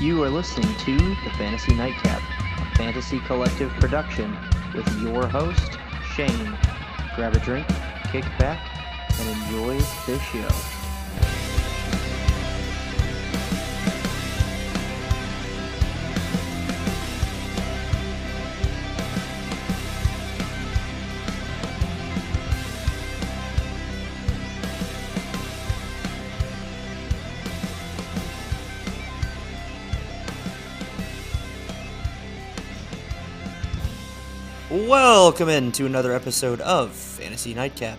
You are listening to The Fantasy Nightcap, a Fantasy Collective production with your host, Shane. Grab a drink, kick back, and enjoy this show. Welcome in to another episode of Fantasy Nightcap.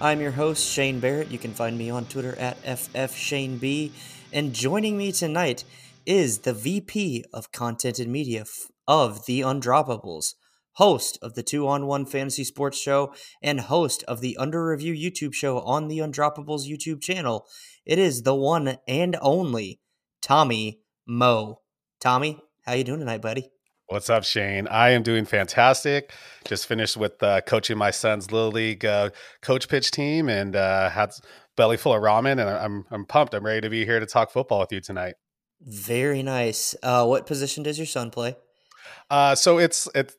I'm your host, Shane Barrett. You can find me on Twitter at FFShaneB. And joining me tonight is the VP of Content and Media of The Undroppables, host of the 2-on-1 Fantasy Sports Show, and host of the Under Review YouTube show on The Undroppables YouTube channel. It is the one and only Tommy Mo. Tommy, how you doing tonight, buddy? What's up, Shane? I am doing fantastic. Just finished with coaching my son's Little League coach pitch team and had belly full of ramen, and I'm pumped. I'm ready to be here to talk football with you tonight. Very nice. What position does your son play? So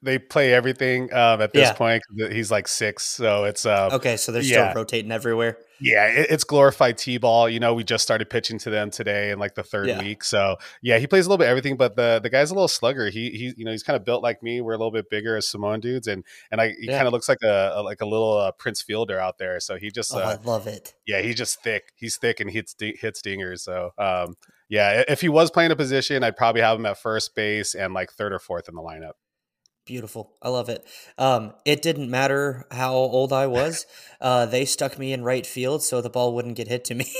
they play everything at this point. He's like six, so it's okay. So they're still rotating everywhere. Yeah, it's glorified T-ball. You know, we just started pitching to them today in like the third week. So yeah, he plays a little bit of everything, but the guy's a little slugger. He you know, he's kind of built like me. We're a little bit bigger as Samoan dudes, and he kind of looks like a little Prince Fielder out there. So he just I love it. Yeah, he's just thick. He's thick and hits dingers. So yeah, if he was playing a position, I'd probably have him at first base and like third or fourth in the lineup. Beautiful. I love it. It didn't matter how old I was. They stuck me in right field so the ball wouldn't get hit to me.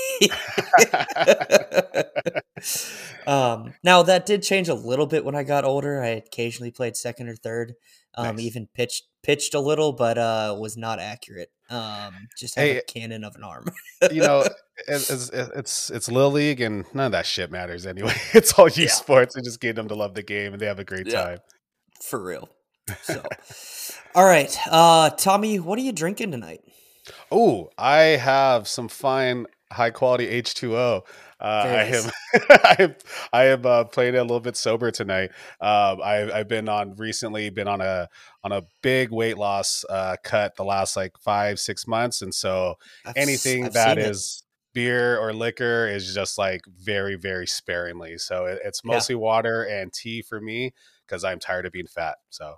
Now, that did change a little bit when I got older. I occasionally played second or third, nice. Even pitched a little, but was not accurate. Just had a cannon of an arm. You know, it's Little League, and none of that shit matters anyway. It's all youth sports. And just getting them to love the game, and they have a great time. For real. So, all right. Tommy, what are you drinking tonight? Oh, I have some fine, high quality H2O. I am playing it a little bit sober tonight. I've been on a big weight loss cut the last like 5-6 months. And so anything that is beer or liquor is just like very, very sparingly. So it's mostly water and tea for me, because I'm tired of being fat. So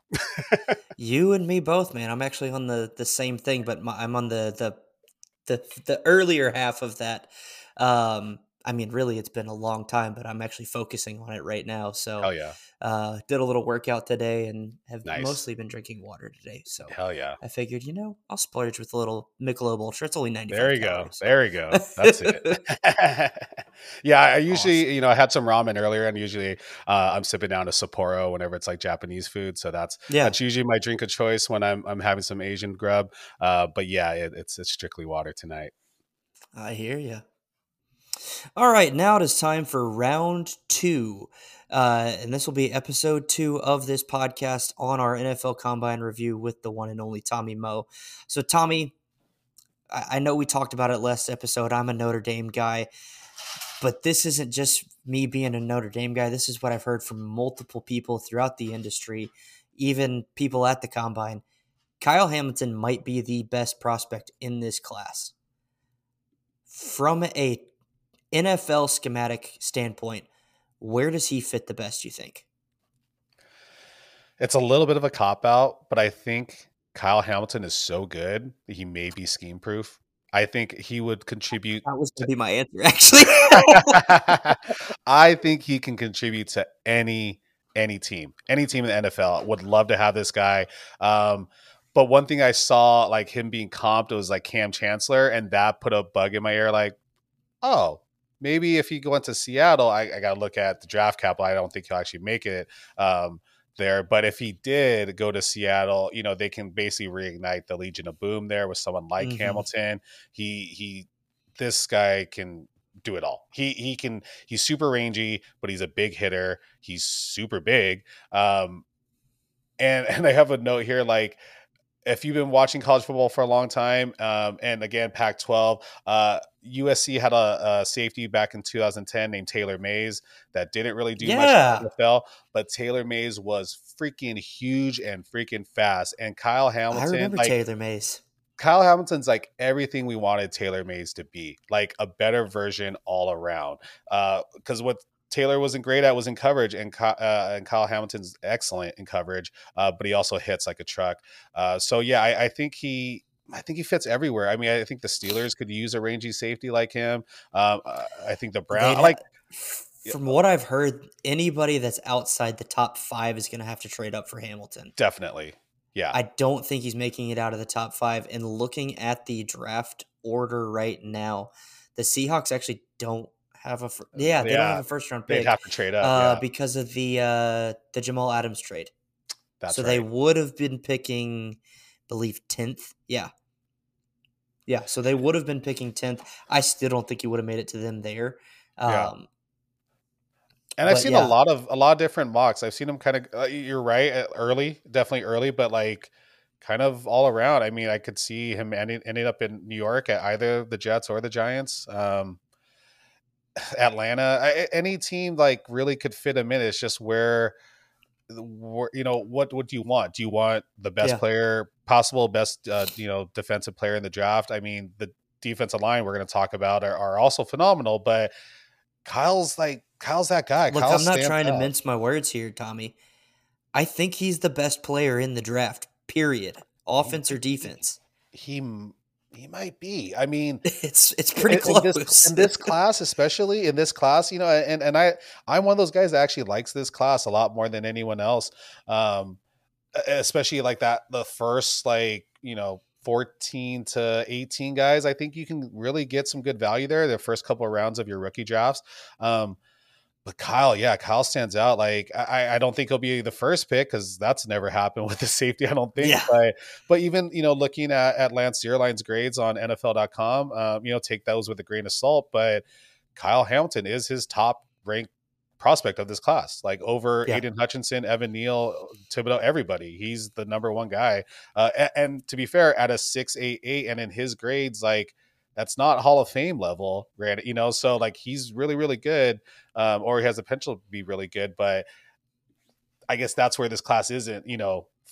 you and me both, man. I'm actually on the same thing, but I'm on the earlier half of that. I mean, really, it's been a long time, but I'm actually focusing on it right now. So hell yeah. Did a little workout today and have mostly been drinking water today. So hell yeah. I figured, you know, I'll splurge with a little Michelob Ultra. It's only 95 calories. There you go. That's it. Yeah, I usually, you know, I had some ramen earlier, and usually I'm sipping down a Sapporo whenever it's like Japanese food. So that's usually my drink of choice when I'm having some Asian grub. But yeah, it's strictly water tonight. I hear you. All right, now it is time for round two, and this will be episode 2 of this podcast on our NFL Combine review with the one and only Tommy Mo. So, Tommy, I know we talked about it last episode. I'm a Notre Dame guy, but this isn't just me being a Notre Dame guy. This is what I've heard from multiple people throughout the industry, even people at the Combine. Kyle Hamilton might be the best prospect in this class. From a NFL schematic standpoint, where does he fit the best, you think? It's a little bit of a cop-out, but I think Kyle Hamilton is so good that he may be scheme-proof. I think he would contribute. That was going to be my answer, actually. I think he can contribute to any team in the NFL. Would love to have this guy. But one thing I saw, like him being comped, it was like Cam Chancellor, and that put a bug in my ear, like, oh, maybe if he went to Seattle, I got to look at the draft capital. I don't think he'll actually make it there. But if he did go to Seattle, you know, they can basically reignite the Legion of Boom there with someone like Hamilton. This guy can do it all. He's super rangy, but he's a big hitter. He's super big. And I have a note here, like, if you've been watching college football for a long time, and again, Pac-12, USC had a safety back in 2010 named Taylor Mays that didn't really do much in the NFL, but Taylor Mays was freaking huge and freaking fast. And Kyle Hamilton, I remember Taylor Mays. Kyle Hamilton's like everything we wanted Taylor Mays to be, like a better version all around. Because what Taylor wasn't great at was in coverage, and Kyle Hamilton's excellent in coverage, but he also hits like a truck. So yeah, I think he fits everywhere. I mean, I think the Steelers could use a rangy safety like him. I think the Browns, from what I've heard, anybody that's outside the top five is going to have to trade up for Hamilton. Definitely. Yeah. I don't think he's making it out of the top five. And looking at the draft order right now, the Seahawks actually don't have a don't have a first round pick. They'd have to trade up because of the Jamal Adams trade. That's right. They would have been picking, I believe, 10th. Yeah. So they would have been picking 10th. I still don't think you would have made it to them there. And I've seen a lot of different mocks. I've seen them kind of, you're right, early, definitely early, but like kind of all around. I mean, I could see him ending up in New York at either the Jets or the Giants, Atlanta. Any team like really could fit him in. It's just where you know, what do you want? Do you want the best player possible, best defensive player in the draft? I mean, the defensive line we're going to talk about are also phenomenal, but Kyle's that guy. Look, Kyle's I'm not trying to mince my words here, Tommy. I think he's the best player in the draft, period. Offense or defense. He might be. I mean, it's pretty close. In this class, especially in this class, you know, and I'm one of those guys that actually likes this class a lot more than anyone else. Especially like that, the first, 14 to 18 guys, I think you can really get some good value there. The first couple of rounds of your rookie drafts. But Kyle stands out. Like, I don't think he'll be the first pick because that's never happened with the safety, I don't think. Yeah. But even, looking at Lance Zierlein's grades on NFL.com, take those with a grain of salt. But Kyle Hamilton is his top ranked prospect of this class, like over Aiden Hutchinson, Evan Neal, Thibodeaux, everybody. He's the number one guy. And to be fair, at a 6.88 and in his grades, like that's not Hall of Fame level, granted, so like he's really, really good, or he has the potential to be really good. But I guess that's where this class isn't,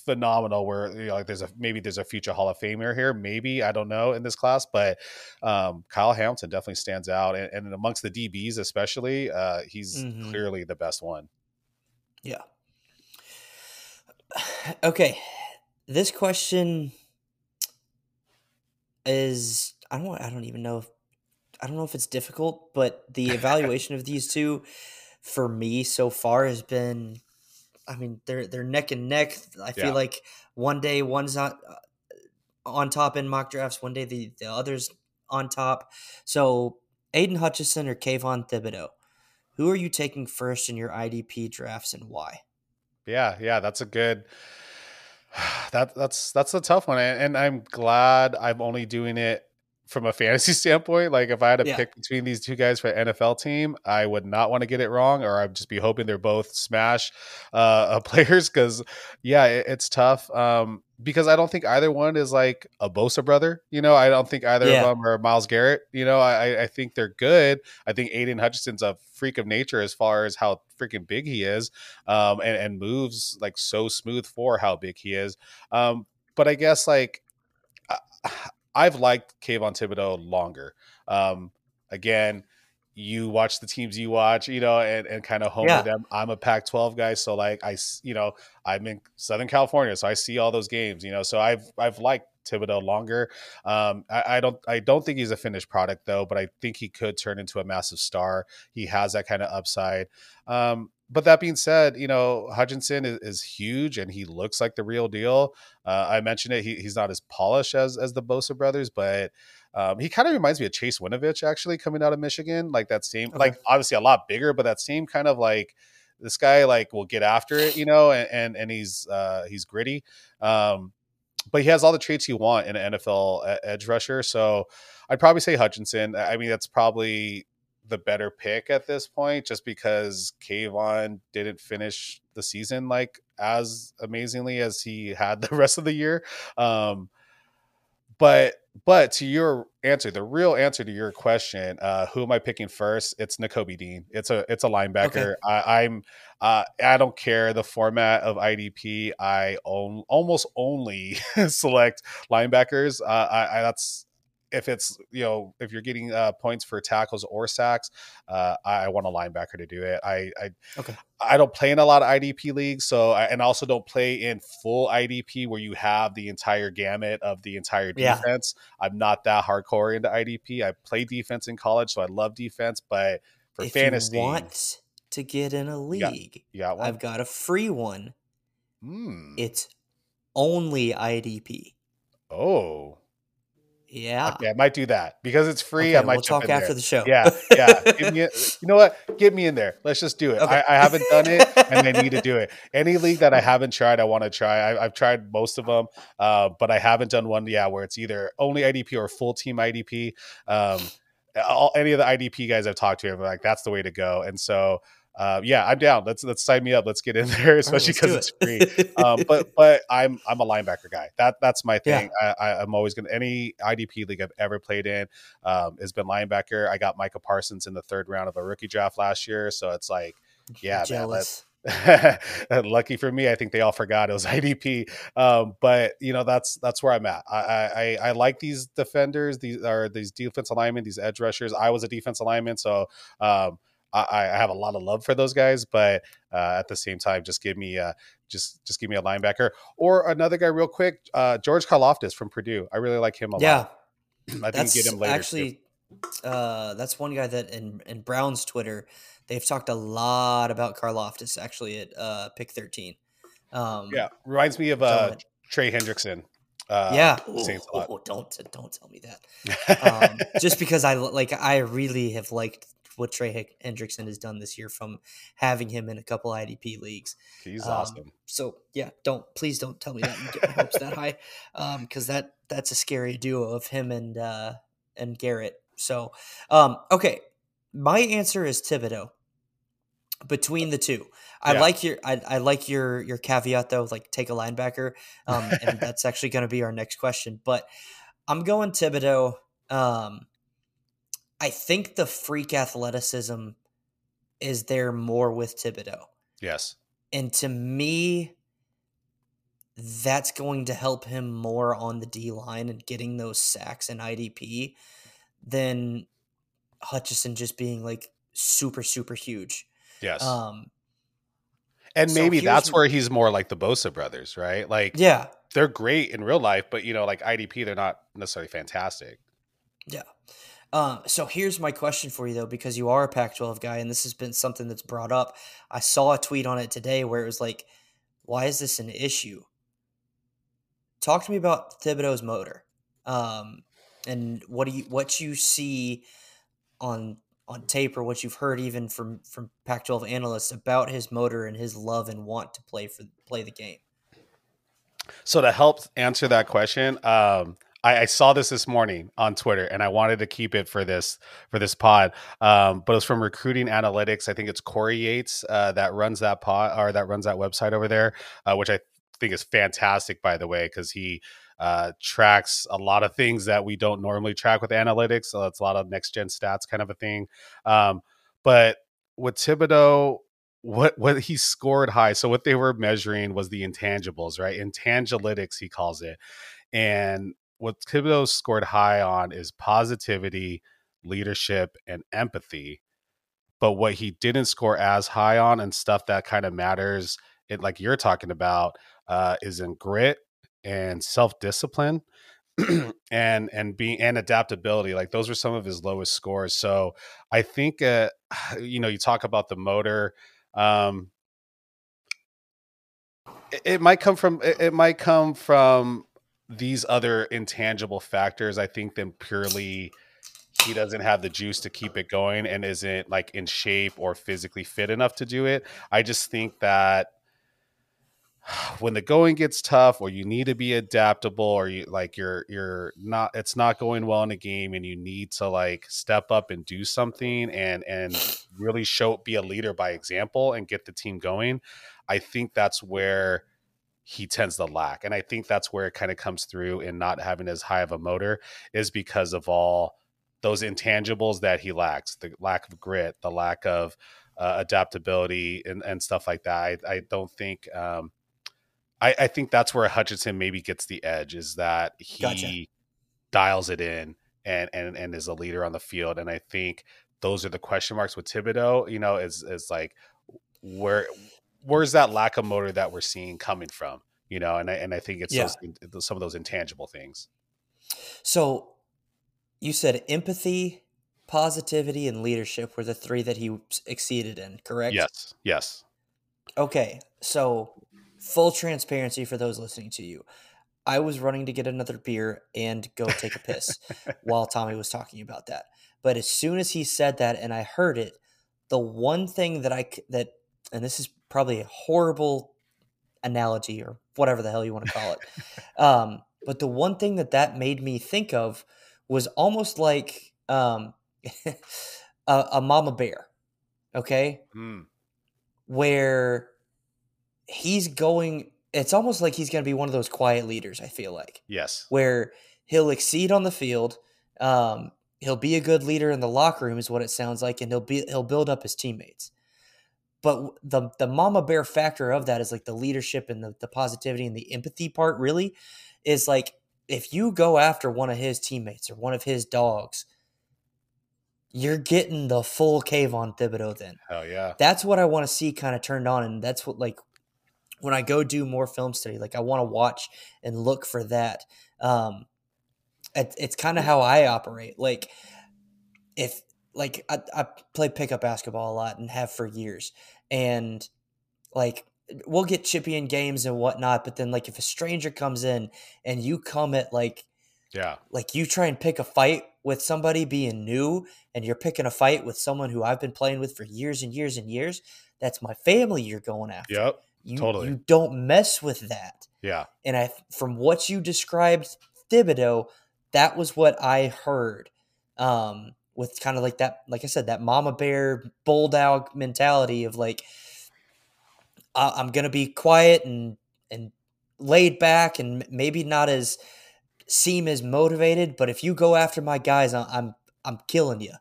phenomenal, where there's a future Hall of Famer here, maybe, I don't know, in this class. But Kyle Hamilton definitely stands out, and amongst the DBs especially, he's clearly the best one. Yeah. Okay, this question is I don't know if it's difficult, but the evaluation of these two for me so far has been, I mean, they're neck and neck. I feel like one day one's not on top in mock drafts, one day the other's on top. So Aiden Hutchinson or Kayvon Thibodeaux, who are you taking first in your IDP drafts and why? Yeah, that's a good – that's a tough one. And I'm glad I'm only doing it from a fantasy standpoint. Like if I had to pick between these two guys for an NFL team, I would not want to get it wrong, or I'd just be hoping they're both smash players. Cause it's tough. Because I don't think either one is like a Bosa brother. I don't think either of them are Myles Garrett. I think they're good. I think Aiden Hutchinson's a freak of nature as far as how freaking big he is. And moves like so smooth for how big he is. But I guess like, I've liked Kayvon Thibodeaux longer. Again, you watch the teams you watch, and kind of homer them. I'm a Pac-12 guy, so like I'm in Southern California, so I see all those games. So I've liked Thibodeaux longer. I don't think he's a finished product though, but I think he could turn into a massive star. He has that kind of upside. But that being said, Hutchinson is huge and he looks like the real deal. I mentioned it. He's not as polished as the Bosa brothers, but he kind of reminds me of Chase Winovich actually coming out of Michigan. Like that same, like obviously a lot bigger, but that same kind of like this guy, like will get after it, and he's gritty. But he has all the traits you want in an NFL edge rusher. So I'd probably say Hutchinson. I mean, that's probably the better pick at this point, just because Kayvon didn't finish the season like as amazingly as he had the rest of the year. But to your answer, the real answer to your question, who am I picking first? It's Nakobe Dean. It's a linebacker. Okay. I don't care the format of IDP. I almost only select linebackers. That's if it's, you know, if you're getting points for tackles or sacks, I want a linebacker to do it. I don't play in a lot of IDP leagues, and also don't play in full IDP where you have the entire gamut of the entire defense. Yeah. I'm not that hardcore into IDP. I play defense in college, so I love defense, but for if fantasy, you want to get in a league, you got one? I've got a free one. It's only IDP. Oh. Yeah. Okay, I might do that because it's free. Okay, I might jump in there. We'll talk after the show. Yeah. You know what? Get me in there. Let's just do it. Okay. I haven't done it, and I need to do it. Any league that I haven't tried, I want to try. I've tried most of them, but I haven't done one. Yeah, where it's either only IDP or full team IDP. Any of the IDP guys I've talked to, I'm like, that's the way to go. And so, I'm down. Let's sign me up. Let's get in there, especially because it's free. But I'm a linebacker guy. That's my thing. Yeah. I'm always gonna, any IDP league I've ever played in has been linebacker. I got Micah Parsons in the third round of a rookie draft last year, so it's like, yeah, jealous. Man, lucky for me, I think they all forgot it was IDP. But you know, that's where I'm at. I like these defenders. These defense alignment, these edge rushers. I was a defense alignment, so. I have a lot of love for those guys, but at the same time, just give me a linebacker or another guy real quick. George Karlaftis from Purdue. I really like him a lot. I didn't get him later. Actually, that's one guy that in Brown's Twitter, they've talked a lot about Karlaftis actually at pick 13. Reminds me of Trey Hendrickson. Don't tell me that. Just because I really have liked what Trey Hendrickson has done this year from having him in a couple IDP leagues. He's awesome. So yeah, please don't tell me that and get my hopes that high. Cause that's a scary duo of him and Garrett. So, okay. My answer is Thibodeaux between the two. I like your caveat though, like take a linebacker. And that's actually going to be our next question, but I'm going Thibodeaux. I think the freak athleticism is there more with Thibodeaux. Yes. And to me, that's going to help him more on the D line and getting those sacks and IDP than Hutchinson just being like super, super huge. Yes. And maybe that's where he's more like the Bosa brothers, right? Like, yeah, they're great in real life, but you know, like IDP, they're not necessarily fantastic. Yeah. So here's my question for you, though, because you are a Pac-12 guy, and this has been something that's brought up. I saw a tweet on it today where it was like, why is this an issue? Talk to me about Thibodeaux's motor, and what you see on tape or what you've heard even from Pac-12 analysts about his motor and his love and want to play the game. So to help answer that question, I saw this morning on Twitter, and I wanted to keep it for this pod. But it was from Recruiting Analytics. I think it's Corey Yates that runs that pod or that runs that website over there, which I think is fantastic, by the way, because he tracks a lot of things that we don't normally track with analytics. So it's a lot of next gen stats kind of a thing. But with Thibodeaux, what he scored high. So what they were measuring was the intangibles, right? Intangilytics, he calls it, and what Thibodeaux scored high on is positivity, leadership, and empathy. But what he didn't score as high on, and stuff that kind of matters, it like you're talking about, is in grit and self-discipline and being and adaptability. Like those were some of his lowest scores. So I think you know, you talk about the motor. It might come from these other intangible factors, I think, than purely he doesn't have the juice to keep it going and isn't like in shape or physically fit enough to do it. I just think that when the going gets tough, or you need to be adaptable, or you like you're not, it's not going well in a game, and you need to like step up and do something and really show, be a leader by example and get the team going. I think that's where he tends to lack. And I think that's where it kind of comes through in not having as high of a motor, is because of all those intangibles that he lacks, the lack of grit, the lack of adaptability and stuff like that. I don't think, I think that's where Hutchinson maybe gets the edge, is that he dials it in and is a leader on the field. And I think those are the question marks with Thibodeaux, you know, is like, where's that lack of motor that we're seeing coming from, you know? And I think it's those, some of those intangible things. So you said empathy, positivity, and leadership were the three that he exceeded in, correct? Yes. Okay. So full transparency for those listening to you. I was running to get another beer and go take a piss while Tommy was talking about that. But as soon as he said that and I heard it, the one thing that and this is probably a horrible analogy or whatever the hell you want to call it. But the one thing that made me think of was almost like a mama bear, okay? Mm. Where he's going, it's almost like he's going to be one of those quiet leaders, I feel like. Yes. Where he'll exceed on the field, he'll be a good leader in the locker room is what it sounds like, and he'll build up his teammates. But the mama bear factor of that is like the leadership and the positivity and the empathy part really is like, if you go after one of his teammates or one of his dogs, you're getting the full Kayvon Thibodeaux then. Hell yeah. That's what I want to see kind of turned on. And that's what, like, when I go do more film study, like I want to watch and look for that. It's kind of how I operate. Like I play pickup basketball a lot and have for years. And like, we'll get chippy in games and whatnot. But then like, if a stranger comes in and you come at like you try and pick a fight with somebody being new, and you're picking a fight with someone who I've been playing with for years and years and years, that's my family you're going after. Yep. You don't mess with that. Yeah. And from what you described Thibodeaux, that was what I heard. With kind of like that, like I said, that mama bear bulldog mentality of like, I'm going to be quiet and laid back and maybe not as seem as motivated, but if you go after my guys, I'm killing you.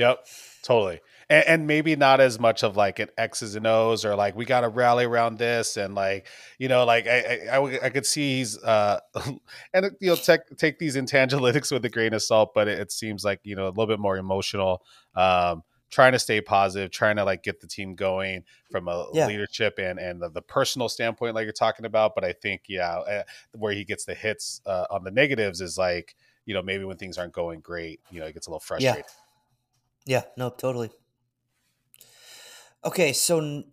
Yep. Totally. And maybe not as much of like an X's and O's or like, we got to rally around this. And like, you know, like I could see he's and you know, take these intangibilities with a grain of salt, but it seems like, you know, a little bit more emotional, trying to stay positive, trying to like get the team going from a leadership and the personal standpoint, like you're talking about. But I think, where he gets the hits on the negatives is like, you know, maybe when things aren't going great, you know, it gets a little frustrated. Yeah, no, totally. Okay, so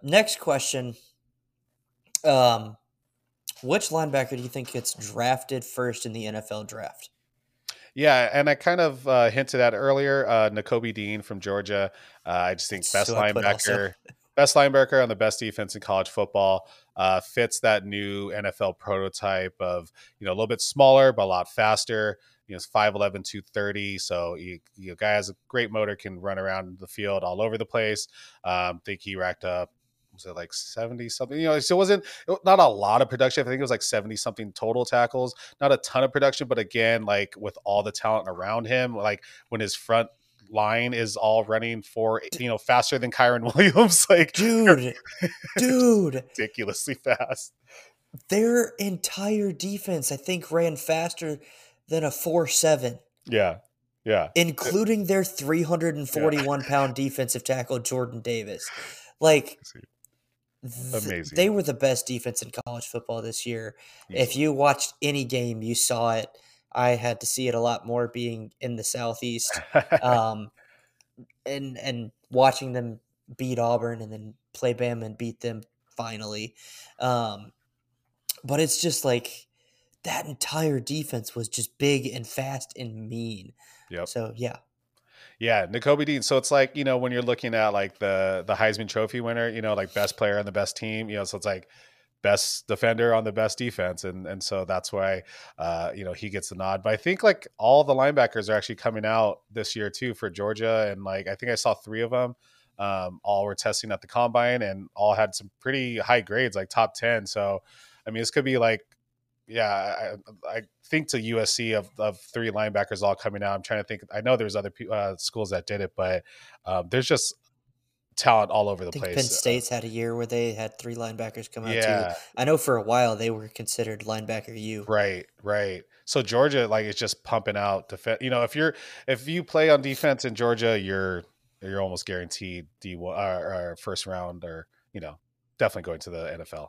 next question. Which linebacker do you think gets drafted first in the NFL draft? Yeah, and I kind of hinted at earlier, Nakobe Dean from Georgia. I just think best linebacker on the best defense in college football, fits that new NFL prototype of, you know, a little bit smaller, but a lot faster. You know, it's 5'11", 230. So you guy has a great motor, can run around the field all over the place. Think he racked up, was it like 70 something? You know, so it wasn't not a lot of production. I think it was like 70 something total tackles, not a ton of production, but again, like with all the talent around him, like when his front line is all running for, you know, faster than Kyron Williams, like dude, ridiculously fast. Their entire defense, I think, ran faster than a 4.7. Yeah. Including their 341 pound defensive tackle, Jordan Davis. Like, amazing. They were the best defense in college football this year. Yeah. If you watched any game, you saw it. I had to see it a lot more being in the Southeast, and watching them beat Auburn and then play Bama and beat them finally. But it's just like, that entire defense was just big and fast and mean. Yep. So, yeah. Yeah, Nakobe Dean. So it's like, you know, when you're looking at like the Heisman Trophy winner, you know, like best player on the best team, you know, so it's like best defender on the best defense. And so that's why, you know, he gets the nod. But I think like all the linebackers are actually coming out this year too for Georgia. And like, I think I saw three of them. All were testing at the combine and all had some pretty high grades, like top 10. So, I mean, this could be like, yeah, I think to USC of three linebackers all coming out. I'm trying to think. I know there's other schools that did it, but there's just talent all over the place. Penn State's had a year where they had three linebackers come out too. I know for a while they were considered linebacker U. Right, right. So Georgia, like, is just pumping out defense. You know, if you play on defense in Georgia, you're almost guaranteed D1 or first round, or, you know, definitely going to the NFL.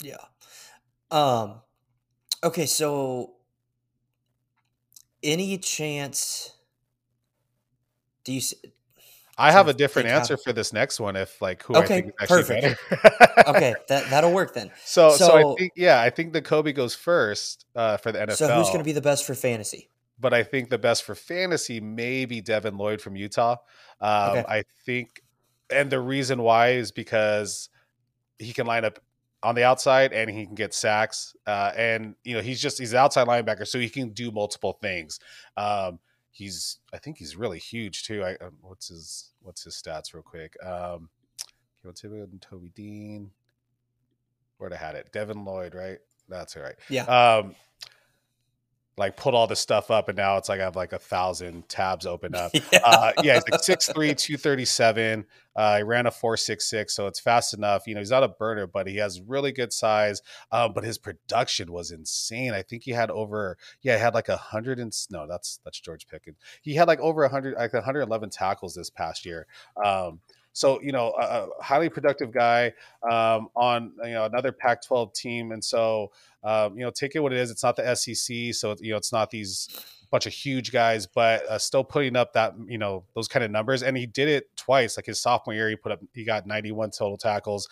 Yeah. Okay, so any chance do you? I have a different answer for this next one. If like who? Okay, I think is actually better. Okay, that'll work then. So I think, yeah, I think Nakobe goes first for the NFL. So who's going to be the best for fantasy? But I think the best for fantasy may be Devin Lloyd from Utah. Okay. I think, and the reason why is because he can line up on the outside and he can get sacks. And, you know, he's an outside linebacker, so he can do multiple things. I think he's really huge too. What's his stats real quick? Kayvon Thibodeaux and Toby Dean. Where'd I had it? Devin Lloyd, right? That's all right. Yeah. Like pulled all this stuff up and now it's like I have like 1,000 tabs open up. Yeah. He's like 6'3", 237. He ran a 4.66, so it's fast enough. You know, he's not a burner, but he has really good size. But his production was insane. I think he had like 100 and no, that's George Pickens. He had like over 100, like 111 tackles this past year. So, you know, a highly productive guy on, you know, another Pac-12 team. And so, you know, take it what it is. It's not the SEC. So, you know, it's not these bunch of huge guys, but still putting up that, you know, those kind of numbers. And he did it twice. Like his sophomore year, he got 91 total tackles,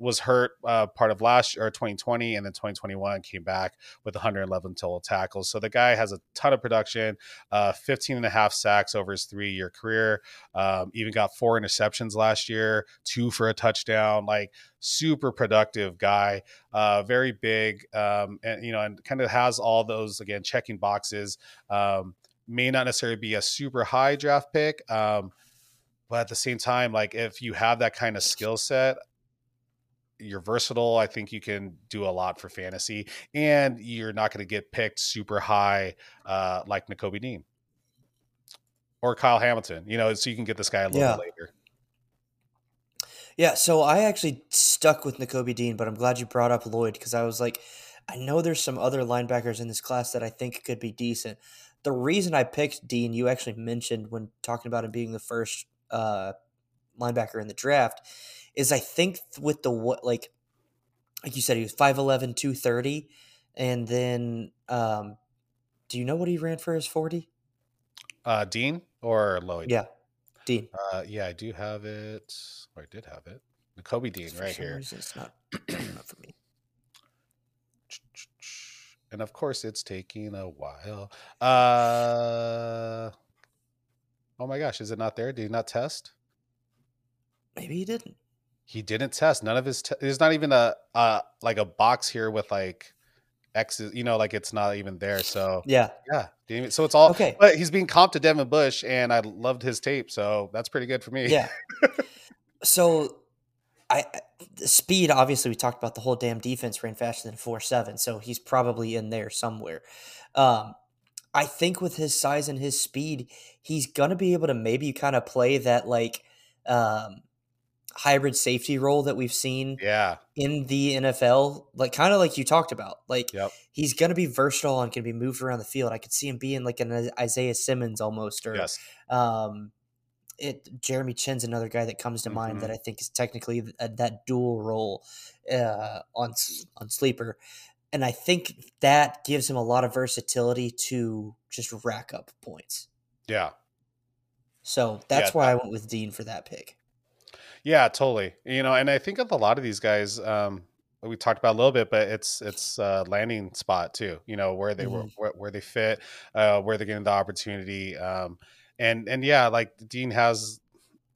was hurt part of last year, or 2020, and then 2021 came back with 111 total tackles. So the guy has a ton of production, 15 and a half sacks over his 3-year career. Even got 4 interceptions last year, 2 for a touchdown, like super productive guy, very big, and, you know, and kind of has all those, again, checking boxes. May not necessarily be a super high draft pick, but at the same time, like if you have that kind of skill set, you're versatile. I think you can do a lot for fantasy, and you're not going to get picked super high like Nakobe Dean or Kyle Hamilton, you know, so you can get this guy a little bit later. Yeah, so I actually stuck with Nakobe Dean, but I'm glad you brought up Lloyd, because I was like, I know there's some other linebackers in this class that I think could be decent. The reason I picked Dean, you actually mentioned when talking about him being the first linebacker in the draft, is I think with the like you said, he was 5'11", 230, and then do you know what he ran for his 40? Dean or Lloyd? Yeah, Dean. I do have it. Or I did have it. Nakobe Dean for right some here. Reason it's not for me. And of course, it's taking a while. Oh my gosh, is it not there? Did he not test? Maybe he didn't. He didn't test. None of his. There's not even a box here with like X's. You know, like it's not even there. So yeah. So it's all okay. But he's being comped to Devin Bush, and I loved his tape, so that's pretty good for me. Yeah. So, the speed, obviously, we talked about the whole damn defense ran faster than 4.7, so he's probably in there somewhere. I think with his size and his speed, he's going to be able to maybe kind of play that, like, hybrid safety role that we've seen in the NFL, like kind of like you talked about. Like, he's going to be versatile and can be moved around the field. I could see him being like an Isaiah Simmons almost, or Jeremy Chin's another guy that comes to mind that I think is technically that dual role on Sleeper. And I think that gives him a lot of versatility to just rack up points. Yeah. So that's why I went with Dean for that pick. Yeah, totally. You know, and I think of a lot of these guys, we talked about a little bit, but it's landing spot too, you know, where they were, where they fit, where they're getting the opportunity, And yeah, like Dean has,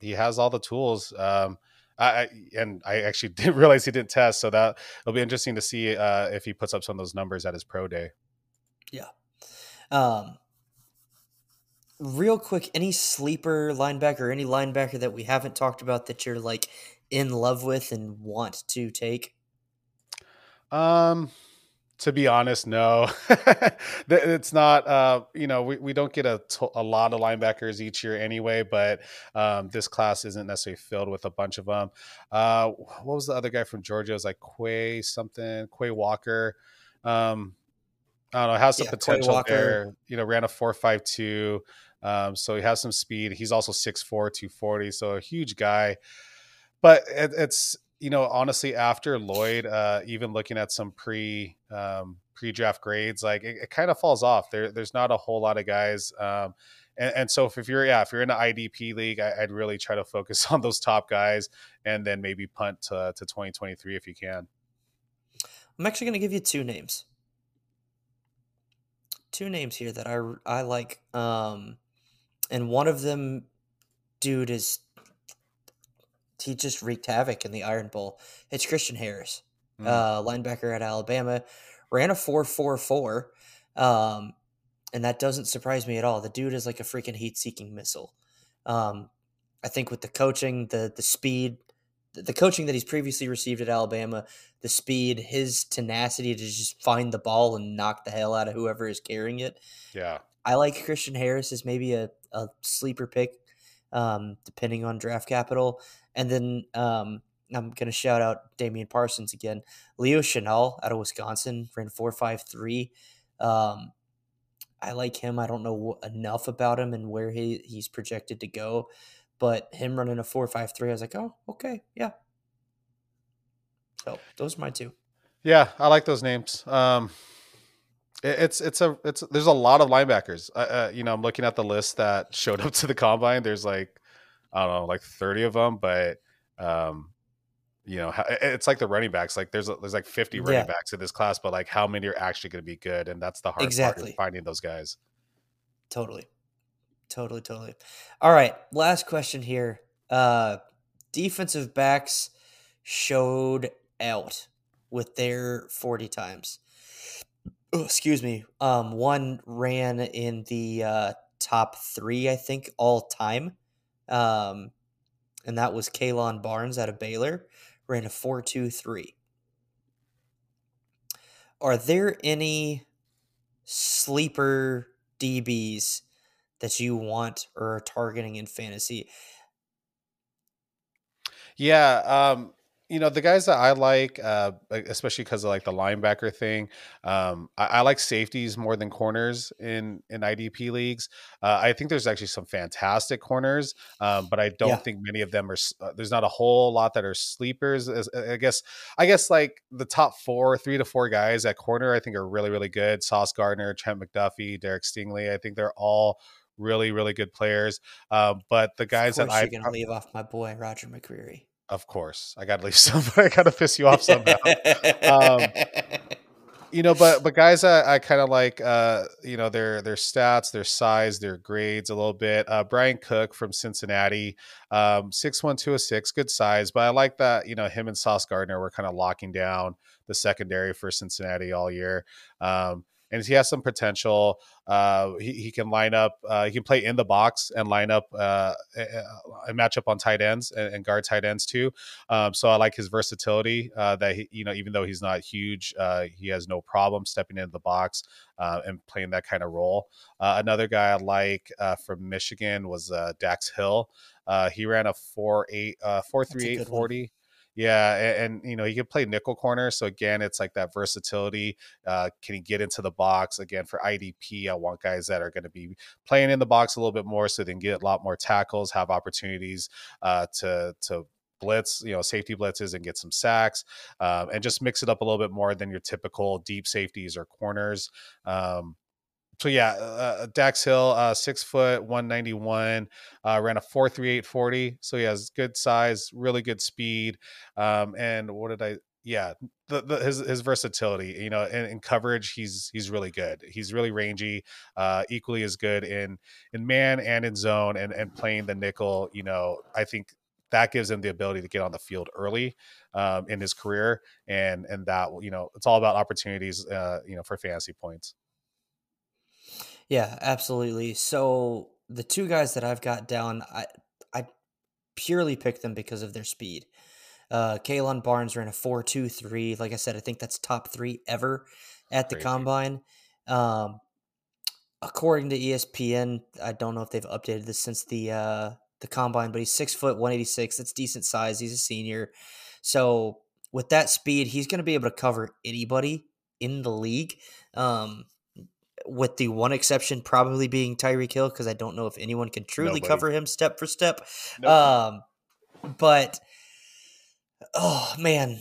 he has all the tools. I actually didn't realize he didn't test, so that it'll be interesting to see if he puts up some of those numbers at his pro day. Yeah. Real quick, any sleeper linebacker, or any linebacker that we haven't talked about that you're like in love with and want to take? To be honest, no. It's not, we don't get a lot of linebackers each year anyway, but this class isn't necessarily filled with a bunch of them. What was the other guy from Georgia? It was like Quay Walker. I don't know, has some potential there. You know, ran a 4.52, so he has some speed. He's also 6'4", 240, so a huge guy. But it's... You know, honestly, after Lloyd, even looking at some pre-draft grades, like it kind of falls off. There's not a whole lot of guys, and so if you're in an IDP league, I'd really try to focus on those top guys, and then maybe punt to 2023 if you can. I'm actually going to give you two names here that I like, and one of them, dude, is. He just wreaked havoc in the Iron Bowl. It's Christian Harris, linebacker at Alabama, ran a 4.44, and that doesn't surprise me at all. The dude is like a freaking heat-seeking missile. I think with the coaching, the speed, the coaching that he's previously received at Alabama, the speed, his tenacity to just find the ball and knock the hell out of whoever is carrying it. Yeah, I like Christian Harris as maybe a sleeper pick, depending on draft capital. And then I'm going to shout out Damian Parsons again. Leo Chenal out of Wisconsin, ran 4.53. I like him. I don't know enough about him and where he's projected to go. But him running a 4.53, I was like, oh, okay, yeah. So those are my two. Yeah, I like those names. There's a lot of linebackers. I'm looking at the list that showed up to the combine. There's like, I don't know, like 30 of them, but, it's like the running backs, like there's like 50 running backs in this class, but like how many are actually going to be good. And that's the hard part is finding those guys. Totally. All right. Last question here. Defensive backs showed out with their 40 times. Oh, excuse me. One ran in the top three, I think, all time. And that was Kalon Barnes out of Baylor, ran a 4.23. Are there any sleeper DBs that you want or are targeting in fantasy? Yeah. The guys that I like, especially because of like the linebacker thing, I like safeties more than corners in IDP leagues. I think there's actually some fantastic corners, but I don't think many of them are. There's not a whole lot that are sleepers. I guess like the top three to four guys at corner, I think are really, really good. Sauce Gardner, Trent McDuffie, Derek Stingley. I think they're all really, really good players. But the guys that I'm going to leave off my boy Roger McCreary. Of course, I got to leave some. I got to piss you off somehow. But guys, I kind of like, their stats, their size, their grades a little bit. Brian Cook from Cincinnati, 6'1", 206, good size. But I like that, him and Sauce Gardner were kind of locking down the secondary for Cincinnati all year. And he has some potential. He can line up. He can play in the box and line up and match up on tight ends and guard tight ends too. So I like his versatility that, even though he's not huge, he has no problem stepping into the box and playing that kind of role. Another guy I like from Michigan was Dax Hill. He ran a 4.38 40. Yeah, and he can play nickel corner. So again, it's like that versatility. Can he get into the box? Again, for IDP, I want guys that are going to be playing in the box a little bit more so they can get a lot more tackles, have opportunities to blitz, safety blitzes and get some sacks, and just mix it up a little bit more than your typical deep safeties or corners. So yeah, Dax Hill, 6 foot, 191, ran a 4.38 40. So he has good size, really good speed. And what did I yeah, his versatility, you know, and in coverage, he's really good. He's really rangy, equally as good in man and in zone and playing the nickel. You know, I think that gives him the ability to get on the field early in his career. And that, you know, it's all about opportunities, you know, for fantasy points. Yeah, absolutely. So the two guys that I've got down, I purely picked them because of their speed. Kalon Barnes ran a 4.23. Like I said, I think that's top three ever at the combine. According to ESPN, I don't know if they've updated this since the combine, but he's 6 foot 186. That's decent size. He's a senior. So with that speed, he's going to be able to cover anybody in the league. With the one exception probably being Tyreek Hill, because I don't know if anyone can truly cover him step for step. But oh man,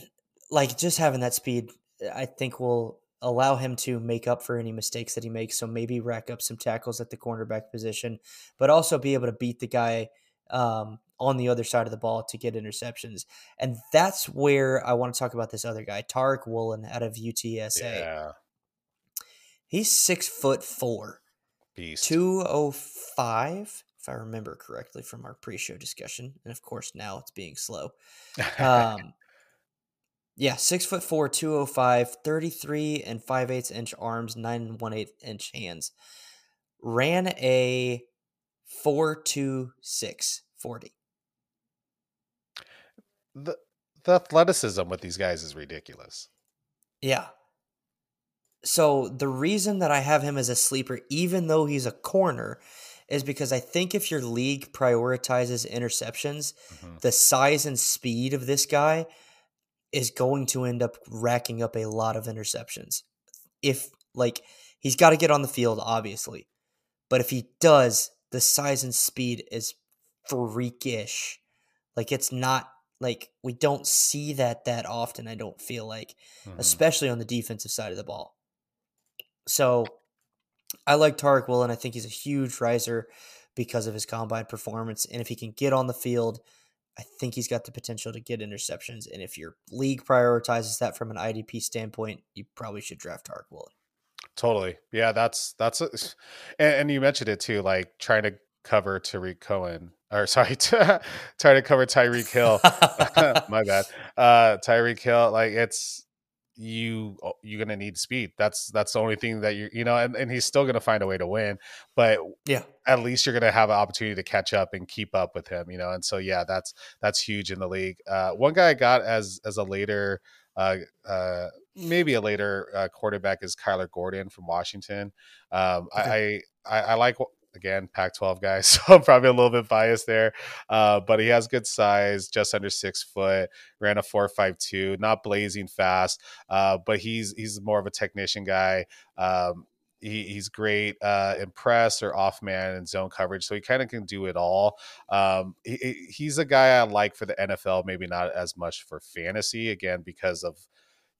like just having that speed, I think will allow him to make up for any mistakes that he makes. So maybe rack up some tackles at the cornerback position, but also be able to beat the guy on the other side of the ball to get interceptions. And that's where I want to talk about this other guy, Tariq Woolen out of UTSA. Yeah. He's 6'4", beast. 205, if I remember correctly from our pre-show discussion. And of course, now it's being slow. Yeah, 6'4", 205, 33 and 5/8 inch arms, 9 1/8 inch hands. Ran a 4.26 40. The athleticism with these guys is ridiculous. Yeah. So the reason that I have him as a sleeper, even though he's a corner, is because I think if your league prioritizes interceptions, the size and speed of this guy is going to end up racking up a lot of interceptions. If like he's got to get on the field, obviously, but if he does, the size and speed is freakish. Like it's not like we don't see that often. I don't feel like, especially on the defensive side of the ball. So I like Tariq Woolen. I think he's a huge riser because of his combine performance. And if he can get on the field, I think he's got the potential to get interceptions. And if your league prioritizes that from an IDP standpoint, you probably should draft Tariq Woolen. Totally. Yeah, that's and you mentioned it too, like trying to cover Tyreek Hill. My bad. Tyreek Hill, like it's, you're going to need speed. That's the only thing that you know, and he's still going to find a way to win, but yeah, at least you're going to have an opportunity to catch up and keep up with him, you know? And so, yeah, that's huge in the league. One guy I got as a later, maybe a later quarterback is Kyler Gordon from Washington. Okay. I like, again, Pac-12 guys, so I'm probably a little bit biased there. But he has good size, just under 6 foot, ran a 4.52, not blazing fast, but he's more of a technician guy. He's great in press or off man and zone coverage, so he kind of can do it all. He's a guy I like for the NFL, maybe not as much for fantasy, again, because of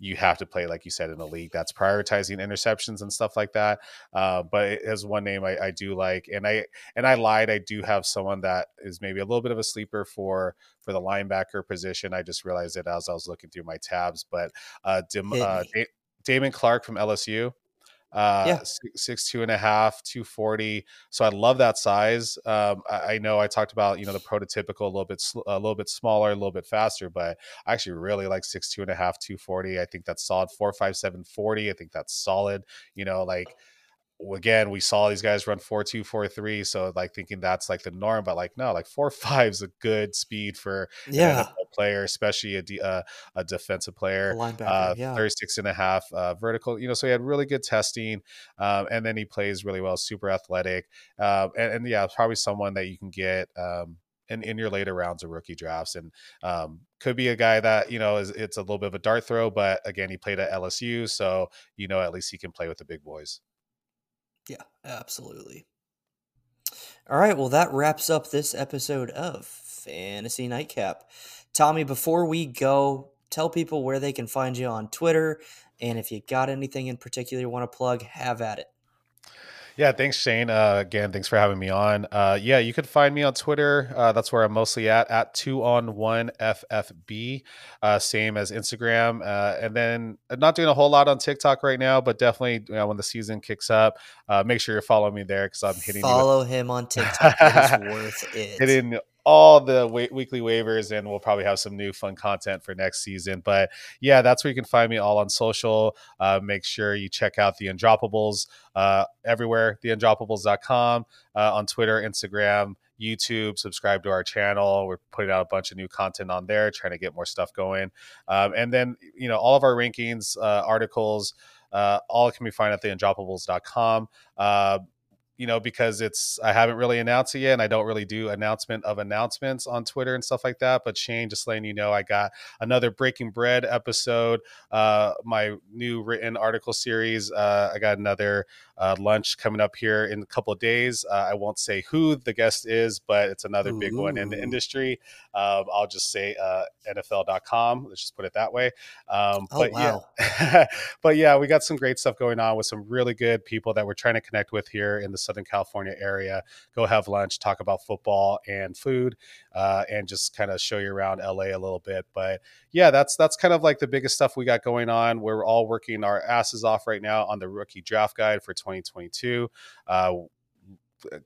you have to play, like you said, in a league that's prioritizing interceptions and stuff like that. But it is one name I do like, and I lied. I do have someone that is maybe a little bit of a sleeper for the linebacker position. I just realized it as I was looking through my tabs, but Damon Clark from LSU. 6'2.5", 240. So I love that size. I know I talked about, you know, the prototypical, a little bit smaller, a little bit faster, but I actually really like 6'2.5", 240. I think that's solid. 4.57 40. I think that's solid. You know, like again, we saw these guys run 4.2, 4.3. So like thinking that's like the norm, but like no, like 4.5 is a good speed for an NFL player, especially a defensive player, a linebacker, 36.5 vertical. You know, so he had really good testing, and then he plays really well, super athletic, and yeah, probably someone that you can get in your later rounds of rookie drafts, and could be a guy that, you know, it's a little bit of a dart throw, but again, he played at LSU, so you know at least he can play with the big boys. Yeah, absolutely. All right, well, that wraps up this episode of Fantasy Nightcap. Tommy, before we go, tell people where they can find you on Twitter, and if you got anything in particular you want to plug, have at it. Yeah, thanks, Shane. Again, thanks for having me on. Yeah, you can find me on Twitter. That's where I'm mostly at 2on1FFB, same as Instagram. And then I'm not doing a whole lot on TikTok right now, but definitely, you know, when the season kicks up, make sure you're following me there because I'm hitting him on TikTok. It is worth it. Hitting all the weekly waivers, and we'll probably have some new fun content for next season. But yeah, that's where you can find me all on social. Make sure you check out The Undroppables everywhere, theundroppables.com, on Twitter, Instagram, YouTube. Subscribe to our channel. We're putting out a bunch of new content on there, trying to get more stuff going. And then, you know, all of our rankings, articles, all can be found at theundroppables.com. You know, because I haven't really announced it yet, and I don't really do announcement of announcements on Twitter and stuff like that. But Shane, just letting you know, I got another Breaking Bread episode, my new written article series. I got another lunch coming up here in a couple of days. I won't say who the guest is, but it's another big one in the industry. I'll just say NFL.com. Let's just put it that way. But wow. Yeah, but yeah, we got some great stuff going on with some really good people that we're trying to connect with here in the Southern California area. Go have lunch, talk about football and food, and just kind of show you around LA a little bit. But yeah, that's kind of like the biggest stuff we got going on. We're all working our asses off right now on the rookie draft guide for 2022,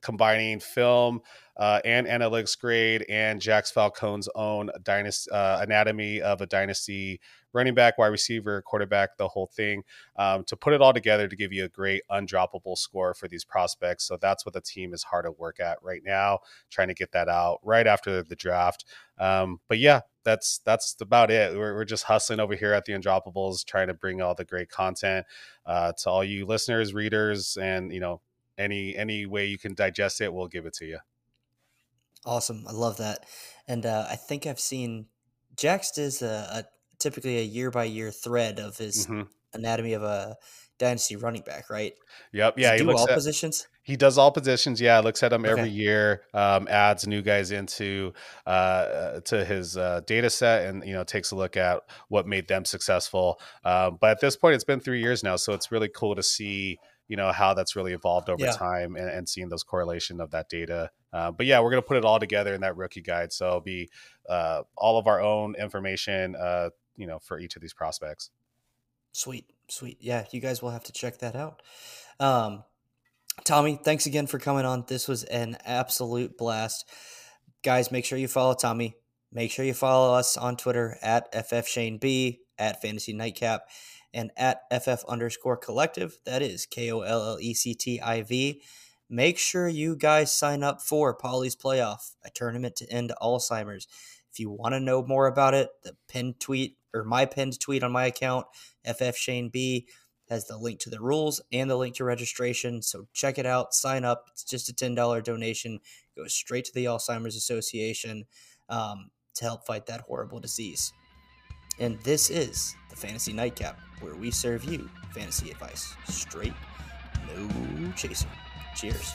combining film and analytics grade and Jax Falcone's own dynasty anatomy of a dynasty running back, wide receiver, quarterback, the whole thing, to put it all together to give you a great undroppable score for these prospects. So that's what the team is hard at work at right now, trying to get that out right after the draft. But yeah, that's about it. We're just hustling over here at The Undroppables, trying to bring all the great content to all you listeners, readers, and, you know, any way you can digest it, we'll give it to you. Awesome. I love that. And I think I've seen Jax does a typically a year-by-year thread of his anatomy of a dynasty running back, right? Yep. Yeah. He looks all positions. He does all positions. Yeah. Looks at them every year, adds new guys into to his data set, and, you know, takes a look at what made them successful. But at this point, it's been 3 years now, so it's really cool to see, you know, how that's really evolved over time, and seeing those correlation of that data. But yeah, we're going to put it all together in that rookie guide. So it'll be all of our own information, you know, for each of these prospects. Sweet. Yeah. You guys will have to check that out. Tommy, thanks again for coming on. This was an absolute blast. Guys, make sure you follow Tommy. Make sure you follow us on Twitter at FFShaneB, at Fantasy Nightcap, and at FF_collective. That is KOLLECTIV. Make sure you guys sign up for Polly's Playoff, a tournament to end Alzheimer's. If you want to know more about it, the pinned tweet, or my pinned tweet on my account, FFShaneB, has the link to the rules and the link to registration. So check it out. Sign up. It's just a $10 donation. Goes straight to the Alzheimer's Association to help fight that horrible disease. And this is the Fantasy Nightcap, where we serve you fantasy advice straight, no chaser. Cheers.